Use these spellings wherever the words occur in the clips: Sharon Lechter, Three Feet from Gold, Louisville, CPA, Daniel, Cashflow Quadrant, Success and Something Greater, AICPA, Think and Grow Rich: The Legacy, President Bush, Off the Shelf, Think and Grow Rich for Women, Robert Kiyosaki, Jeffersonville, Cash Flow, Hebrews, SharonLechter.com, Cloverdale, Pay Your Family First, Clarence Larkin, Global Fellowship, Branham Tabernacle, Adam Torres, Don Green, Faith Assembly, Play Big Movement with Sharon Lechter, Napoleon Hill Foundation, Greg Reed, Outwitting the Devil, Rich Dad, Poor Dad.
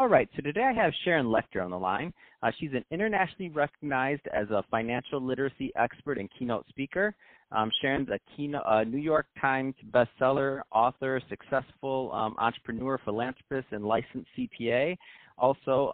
All right, so today I have Sharon Lechter on the line. She's an internationally recognized as a financial literacy expert and keynote speaker. Sharon's a New York Times bestseller, author, successful entrepreneur, philanthropist, and licensed CPA. Also,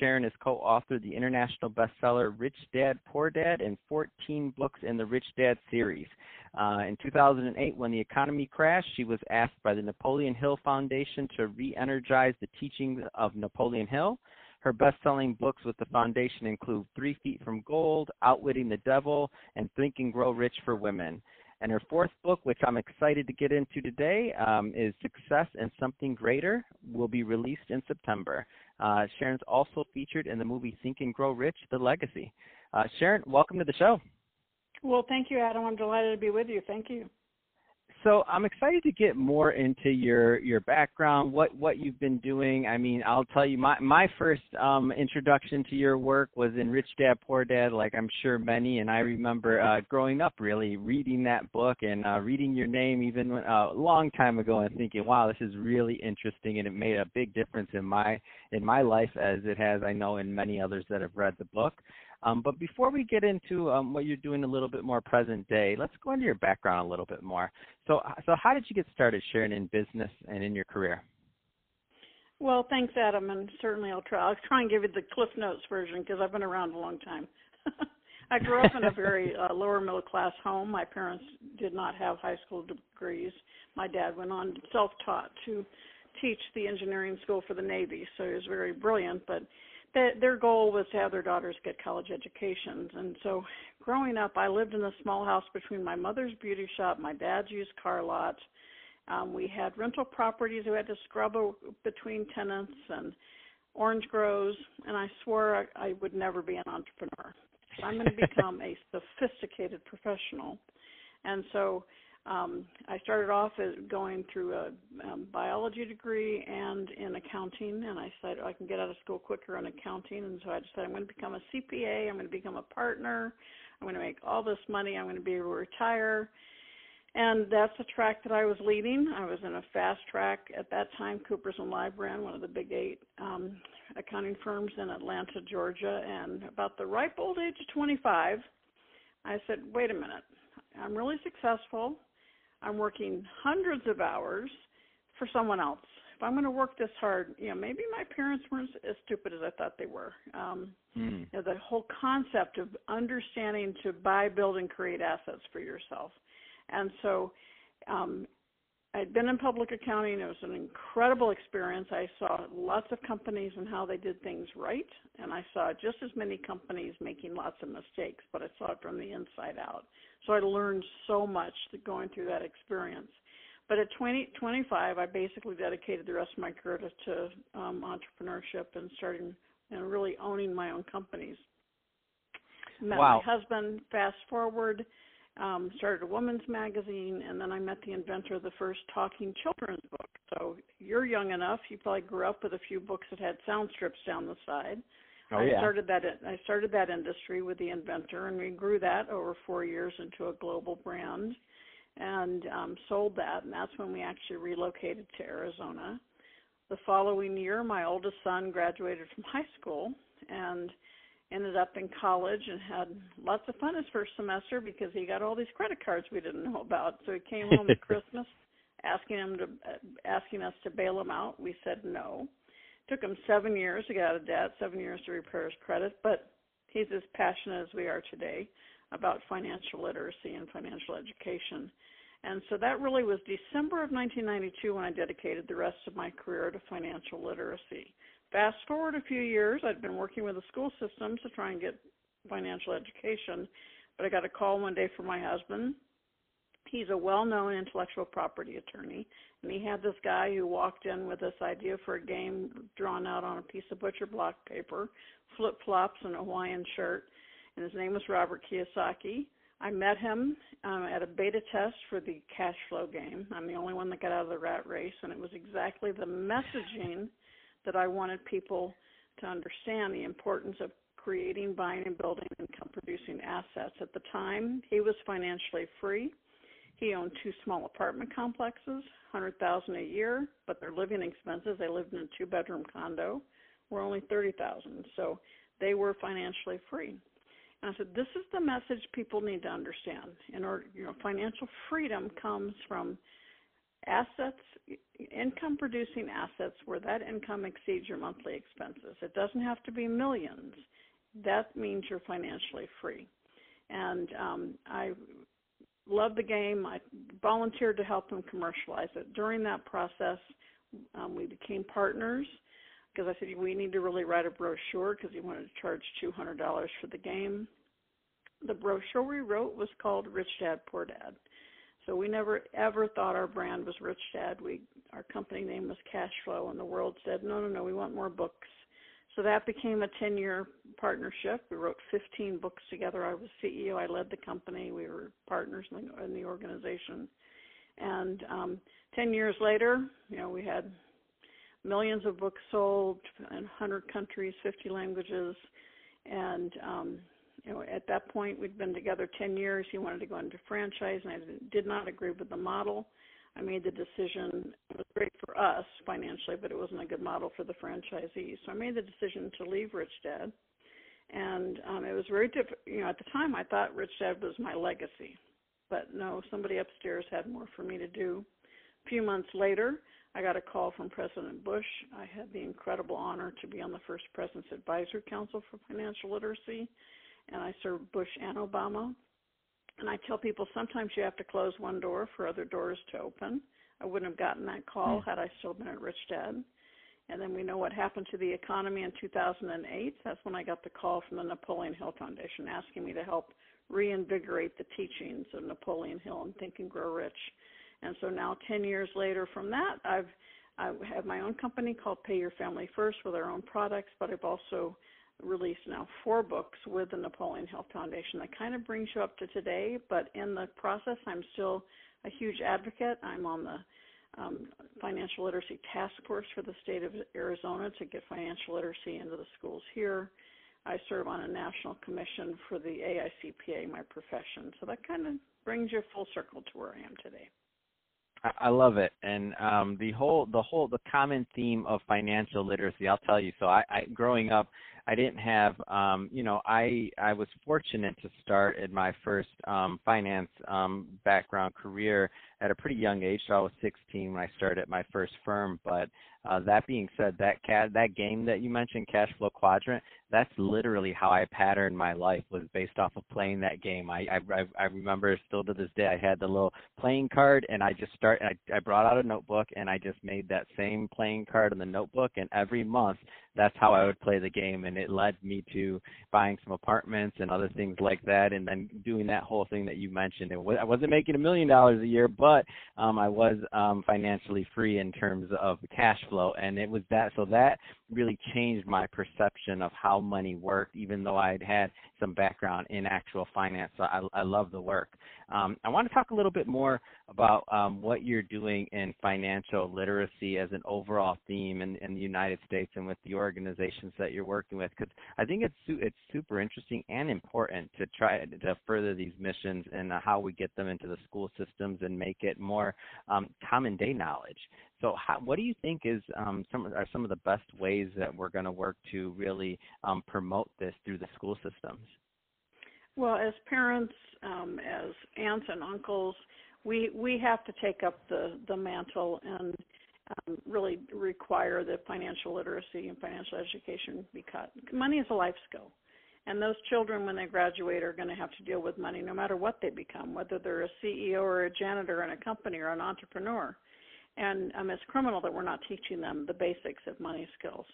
Sharon has co-authored the international bestseller Rich Dad, Poor Dad, and 14 books in the Rich Dad series. In 2008, when the economy crashed, she was asked by the Napoleon Hill Foundation to re-energize the teachings of Napoleon Hill. Her best-selling books with the foundation include 3 Feet from Gold, Outwitting the Devil, and Think and Grow Rich for Women. And her fourth book, which I'm excited to get into today, is Success and Something Greater, will be released in September. Sharon's also featured in the movie Think and Grow Rich: The Legacy. Sharon, welcome to the show. Well, thank you, Adam. I'm delighted to be with you. Thank you. So I'm excited to get more into your background, what you've been doing. I mean, I'll tell you, my first introduction to your work was in Rich Dad, Poor Dad, like I'm sure many. And I remember growing up, really, reading that book and reading your name even a long time ago and thinking, wow, this is really interesting. And it made a big difference in my life, as it has, I know, in many others that have read the book. But before we get into what you're doing a little bit more present day, let's go into your background a little bit more. So how did you get started, Sharon, in business and in your career? Well, thanks, Adam, and certainly I'll try and give you the Cliff Notes version because I've been around a long time. I grew up in a very lower middle class home. My parents did not have high school degrees. My dad went on self-taught to teach the engineering school for the Navy, so he was very brilliant, but their goal was to have their daughters get college educations. And so growing up, I lived in a small house between my mother's beauty shop, my dad's used car lot. We had rental properties. We had to scrub between tenants and orange groves, and I swore I would never be an entrepreneur. So I'm going to become a sophisticated professional. And so I started off going through a biology degree and in accounting, and I said I can get out of school quicker in accounting, and so I decided I'm going to become a CPA, I'm going to become a partner, I'm going to make all this money, I'm going to be able to retire, and that's the track that I was leading. I was in a fast track at that time. Coopers & Lybrand, one of the big 8 accounting firms in Atlanta, Georgia, and about the ripe old age of 25, I said, wait a minute, I'm really successful. I'm working hundreds of hours for someone else. If I'm going to work this hard, you know, maybe my parents weren't as stupid as I thought they were. You know, the whole concept of understanding to buy, build, and create assets for yourself. And so I'd been in public accounting. It was an incredible experience. I saw lots of companies and how they did things right, and I saw just as many companies making lots of mistakes, but I saw it from the inside out. So I learned so much going through that experience. But at 25, I basically dedicated the rest of my career to entrepreneurship and starting and really owning my own companies. Met my husband, fast forward, started a woman's magazine, and then I met the inventor of the first talking children's book. So you're young enough. You probably grew up with a few books that had sound strips down the side. Oh, yeah. I started that industry with the inventor, and we grew that over 4 years into a global brand and sold that, and that's when we actually relocated to Arizona. The following year, my oldest son graduated from high school and ended up in college and had lots of fun his first semester because he got all these credit cards we didn't know about. So he came home at Christmas asking us to bail him out. We said no. Took him 7 years to get out of debt, 7 years to repair his credit, but he's as passionate as we are today about financial literacy and financial education. And so that really was December of 1992 when I dedicated the rest of my career to financial literacy. Fast forward a few years, I'd been working with the school systems to try and get financial education, but I got a call one day from my husband. He's a well-known intellectual property attorney, and he had this guy who walked in with this idea for a game drawn out on a piece of butcher block paper, flip-flops and a Hawaiian shirt, and his name was Robert Kiyosaki. I met him at a beta test for the Cash Flow game. I'm the only one that got out of the rat race, and it was exactly the messaging that I wanted people to understand, the importance of creating, buying, and building income-producing assets. At the time, he was financially free. He owned two small apartment complexes, $100,000 a year, but their living expenses, they lived in a two-bedroom condo, were only $30,000, so they were financially free. And I said, this is the message people need to understand. In order, financial freedom comes from assets, income-producing assets, where that income exceeds your monthly expenses. It doesn't have to be millions. That means you're financially free. And I loved the game. I volunteered to help them commercialize it. During that process, we became partners, because I said, we need to really write a brochure, because he wanted to charge $200 for the game. The brochure we wrote was called Rich Dad, Poor Dad. So we never, ever thought our brand was Rich Dad. Our company name was Cashflow, and the world said, no, we want more books. So that became a 10-year partnership. We wrote 15 books together. I was CEO. I led the company. We were partners in the organization. And 10 years later, we had millions of books sold in 100 countries, 50 languages. And at that point, we'd been together 10 years. He wanted to go into franchise, and I did not agree with the model. I made the decision. It was great for us financially, but it wasn't a good model for the franchisees. So I made the decision to leave Rich Dad. And it was very difficult. At the time, I thought Rich Dad was my legacy. But no, somebody upstairs had more for me to do. A few months later, I got a call from President Bush. I had the incredible honor to be on the first President's Advisory Council for Financial Literacy. And I served Bush and Obama. And I tell people sometimes you have to close one door for other doors to open. I wouldn't have gotten that call had I still been at Rich Dad. And then we know what happened to the economy in 2008. That's when I got the call from the Napoleon Hill Foundation asking me to help reinvigorate the teachings of Napoleon Hill and Think and Grow Rich. And so now 10 years later from that, I have my own company called Pay Your Family First with our own products, but I've also released now 4 books with the Napoleon Hill Foundation. That kind of brings you up to today, but in the process, I'm still a huge advocate. I'm on the Financial Literacy Task Force for the state of Arizona to get financial literacy into the schools here. I serve on a national commission for the AICPA, my profession. So that kind of brings you full circle to where I am today. I love it, and the common theme of financial literacy. I'll tell you. So, I growing up, I didn't have, I was fortunate to start in my first finance background career at a pretty young age. So I was 16 when I started at my first firm. But that being said, that game that you mentioned, Cashflow Quadrant, that's literally how I patterned my life, was based off of playing that game. I remember still to this day, I had the little playing card, and I just I brought out a notebook, and I just made that same playing card in the notebook, and every month that's how I would play the game. And it led me to buying some apartments and other things like that, and then doing that whole thing that you mentioned. I wasn't making $1 million a year, but I was financially free in terms of cash flow, and it was that. So that really changed my perception of how money worked, even though I had some background in actual finance. So I love the work. I want to talk a little bit more about what you're doing in financial literacy as an overall theme in the United States and with the organizations that you're working with, because I think it's super interesting and important to try to further these missions and how we get them into the school systems and make it more common day knowledge. So what do you think is some of the best ways that we're going to work to really promote this through the school systems? Well, as parents, as aunts and uncles, we have to take up the mantle and really require that financial literacy and financial education be cut. Money is a life skill, and those children, when they graduate, are going to have to deal with money no matter what they become, whether they're a CEO or a janitor in a company or an entrepreneur. And it's criminal that we're not teaching them the basics of money skills.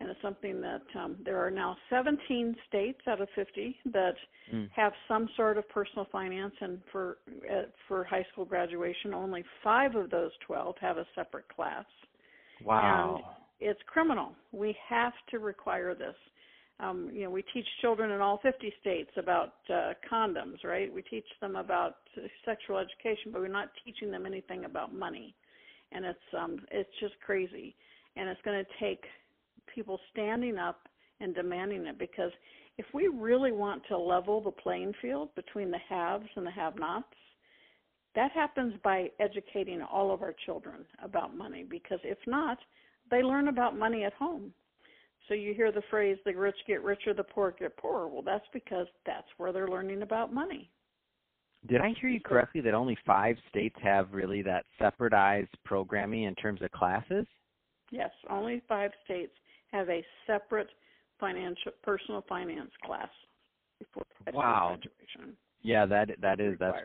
And it's something that there are now 17 states out of 50 that have some sort of personal finance, and for high school graduation, only 5 of those 12 have a separate class. Wow. And it's criminal. We have to require this. You know, we teach children in all 50 states about condoms, right? We teach them about sexual education, but we're not teaching them anything about money. And it's just crazy. And it's going to take people standing up and demanding it, because if we really want to level the playing field between the haves and the have-nots, that happens by educating all of our children about money, because if not, they learn about money at home. So you hear the phrase, the rich get richer, the poor get poorer. Well, that's because that's where they're learning about money. Did I hear you correctly that only 5 states have really that separatized programming in terms of classes? Yes, only 5 states have a separate personal finance class before graduation. Yeah, that's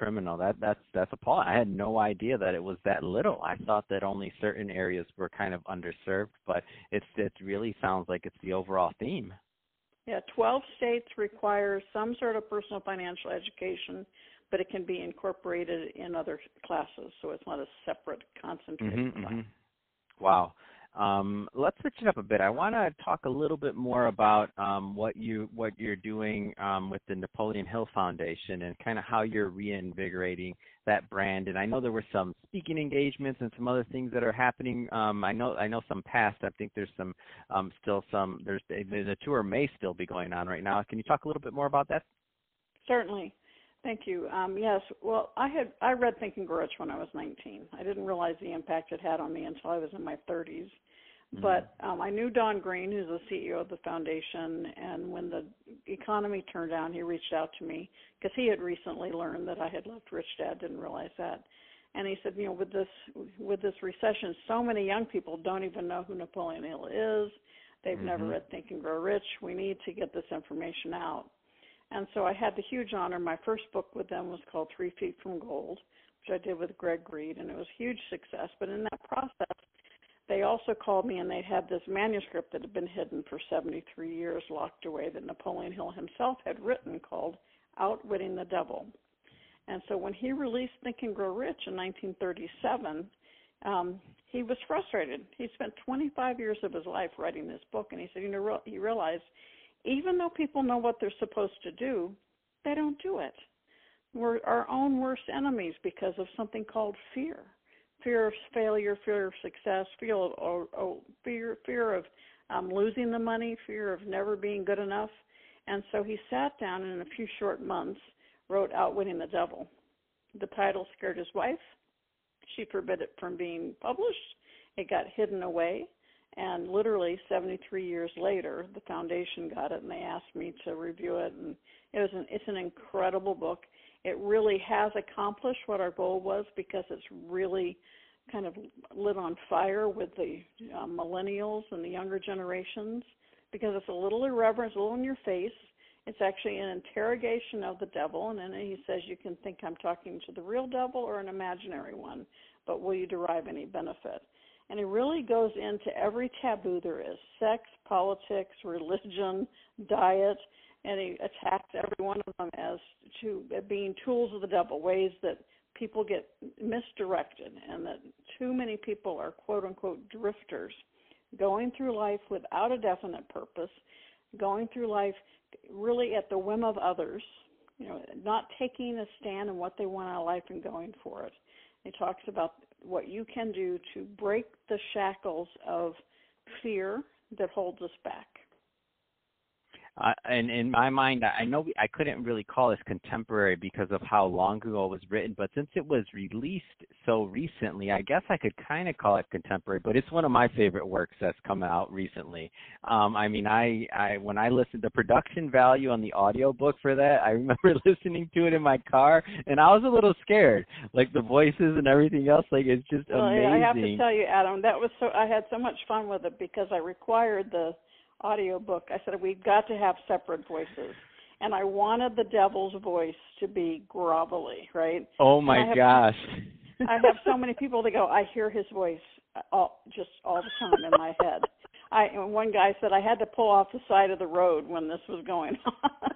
criminal. That's appalling. I had no idea that it was that little. I thought that only certain areas were kind of underserved, but it really sounds like it's the overall theme. Yeah, 12 states require some sort of personal financial education, but it can be incorporated in other classes, so it's not a separate concentrated class. Mm-hmm. Wow. Let's switch it up a bit. I want to talk a little bit more about what you're doing with the Napoleon Hill Foundation and kind of how you're reinvigorating that brand. And I know there were some speaking engagements and some other things that are happening. I know some passed. I think there's some still some. There's a tour may still be going on right now. Can you talk a little bit more about that? Certainly. Thank you. Yes. Well, I read Think and Grow Rich when I was 19. I didn't realize the impact it had on me until I was in my 30s. Mm-hmm. But I knew Don Green, who's the CEO of the foundation, and when the economy turned down, he reached out to me because he had recently learned that I had left Rich Dad, didn't realize that. And he said, you know, with this recession, so many young people don't even know who Napoleon Hill is. They've never read Think and Grow Rich. We need to get this information out. And so I had the huge honor. My first book with them was called 3 Feet from Gold, which I did with Greg Reed, and it was a huge success. But in that process, they also called me, and they had this manuscript that had been hidden for 73 years, locked away, that Napoleon Hill himself had written, called Outwitting the Devil. And so when he released Think and Grow Rich in 1937, he was frustrated. He spent 25 years of his life writing this book, and he said, you know, he realized, even though people know what they're supposed to do, they don't do it. We're our own worst enemies because of something called fear. Fear of failure, fear of success, fear of losing the money, fear of never being good enough. And so he sat down and in a few short months wrote Outwitting the Devil. The title scared his wife. She forbid it from being published. It got hidden away. And literally 73 years later, the foundation got it, and they asked me to review it. And it's an incredible book. It really has accomplished what our goal was, because it's really kind of lit on fire with the millennials and the younger generations, because it's a little irreverent, a little in your face. It's actually an interrogation of the devil, and then he says, you can think I'm talking to the real devil or an imaginary one, but will you derive any benefit? And it really goes into every taboo there is: sex, politics, religion, diet, and he attacks every one of them as to being tools of the devil, ways that people get misdirected, and that too many people are quote-unquote drifters, going through life without a definite purpose, going through life really at the whim of others, you know, not taking a stand on what they want out of life and going for it. He talks about what you can do to break the shackles of fear that holds us back. And in my mind, I know I couldn't really call this contemporary because of how long ago it was written, but since it was released so recently, I guess I could kind of call it contemporary, but it's one of my favorite works that's come out recently. I mean, I when I listened, the production value on the audiobook for that, I remember listening to it in my car, and I was a little scared, like the voices and everything else, like it's just amazing. I have to tell you, Adam, that was I had so much fun with it, because I required the audiobook. I said, we've got to have separate voices. And I wanted the devil's voice to be grovelly, right? Oh, my gosh. I have so many people that go, I hear his voice all the time in my head. one guy said I had to pull off the side of the road when this was going on.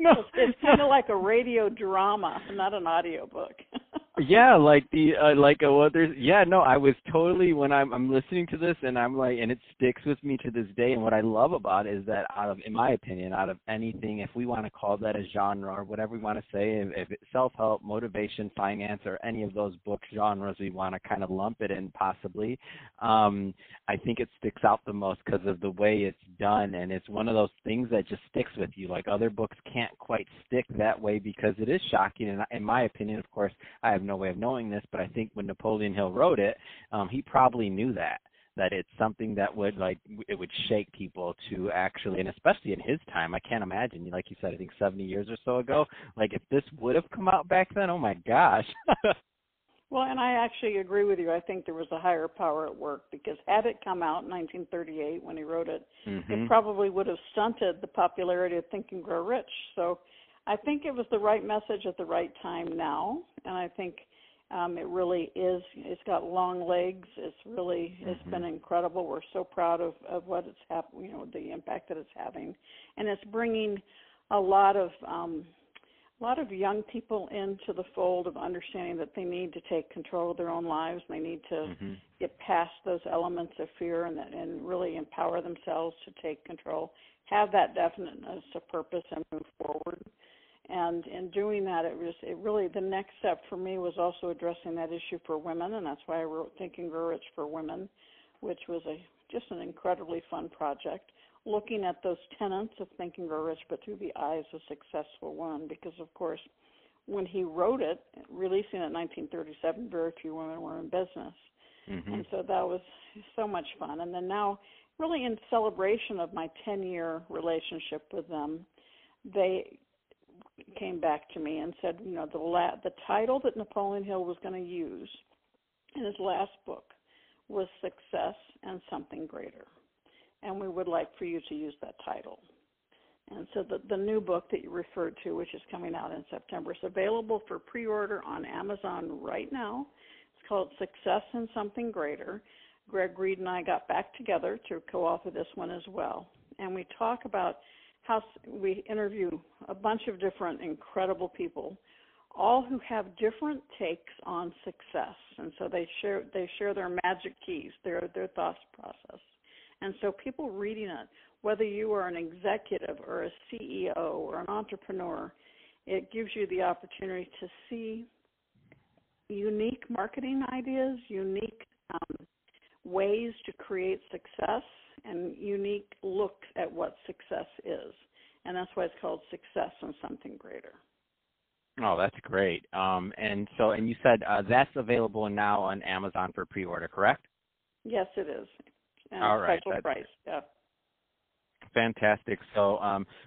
No, it's kind of like a radio drama, not an audio book. Yeah, like the I was totally, when I'm listening to this, and I'm like, and it sticks with me to this day. And what I love about it is that in my opinion, out of anything, if we want to call that a genre or whatever we want to say, if it's self-help, motivation, finance, or any of those book genres we want to kind of lump it in possibly, I think it sticks out the most because of the way it's done. And it's one of those things that just sticks with you. Like other books can't quite stick that way because it is shocking. And in my opinion, of course, I have no way of knowing this, but I think when Napoleon Hill wrote it, he probably knew that it's something that would, like, it would shake people to actually, and especially in his time, I can't imagine, like you said, I think 70 years or so ago, like if this would have come out back then, oh my gosh. Well, and I actually agree with you. I think there was a higher power at work, because had it come out in 1938 when he wrote it, it probably would have stunted the popularity of Think and Grow Rich. So I think it was the right message at the right time now, and I think it really is. It's got long legs. It's really, it's been incredible. We're so proud of what it's happening, you know, the impact that it's having, and it's bringing a lot of young people into the fold of understanding that they need to take control of their own lives. They need to get past those elements of fear and really empower themselves to take control, have that definiteness of purpose, and move forward. And in doing that, it really the next step for me was also addressing that issue for women, and that's why I wrote Think and Grow Rich for Women, which was just an incredibly fun project, looking at those tenets of Think and Grow Rich, but through the eyes of successful women, because, of course, when he wrote it, releasing it in 1937, very few women were in business. And so that was so much fun. And then now, really in celebration of my 10-year relationship with them, they came back to me and said, you know, the title that Napoleon Hill was going to use in his last book was Success and Something Greater, and we would like for you to use that title. And so the new book that you referred to, which is coming out in September, is available for pre-order on Amazon right now. It's called Success and Something Greater. Greg Reed and I got back together to co-author this one as well, and we talk about how we interview a bunch of different incredible people, all who have different takes on success, and so they share their magic keys, their thought process. And so people reading it, whether you are an executive or a CEO or an entrepreneur, it gives you the opportunity to see unique marketing ideas, unique ways to create success, and unique looks at what success is. And that's why it's called Success and Something Greater. Oh, that's great. And you said that's available now on Amazon for pre-order, correct? Yes, it is. And all right. Special price, yeah. Fantastic. So,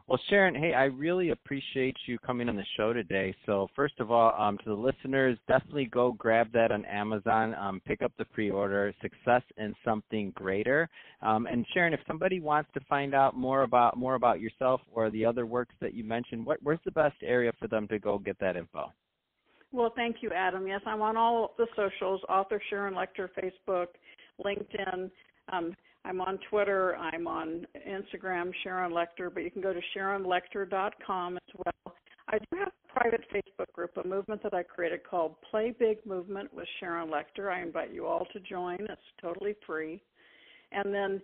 well, Sharon, hey, I really appreciate you coming on the show today. So, first of all, to the listeners, definitely go grab that on Amazon. Pick up the pre-order, Success and Something Greater. And Sharon, if somebody wants to find out more about yourself or the other works that you mentioned, where's the best area for them to go get that info? Well, thank you, Adam. Yes, I'm on all the socials: author Sharon Lechter, Facebook, LinkedIn. I'm on Twitter. I'm on Instagram, Sharon Lechter, but you can go to SharonLechter.com as well. I do have a private Facebook group, a movement that I created called Play Big Movement with Sharon Lechter. I invite you all to join. It's totally free. And then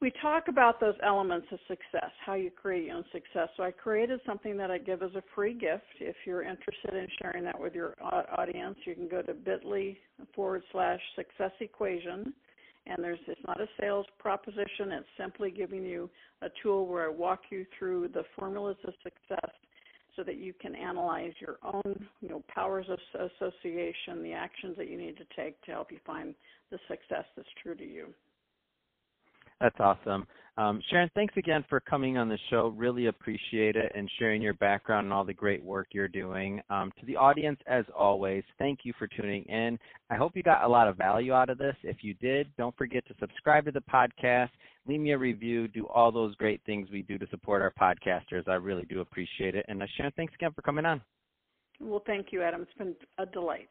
we talk about those elements of success, how you create your own success. So I created something that I give as a free gift. If you're interested in sharing that with your audience, you can go to bit.ly/success equation. And it's not a sales proposition. It's simply giving you a tool where I walk you through the formulas of success so that you can analyze your own, you know, powers of association, the actions that you need to take to help you find the success that's true to you. That's awesome. Sharon, thanks again for coming on the show. Really appreciate it, and sharing your background and all the great work you're doing. To the audience, as always, thank you for tuning in. I hope you got a lot of value out of this. If you did, don't forget to subscribe to the podcast, leave me a review, do all those great things we do to support our podcasters. I really do appreciate it. And Sharon, thanks again for coming on. Well, thank you, Adam. It's been a delight.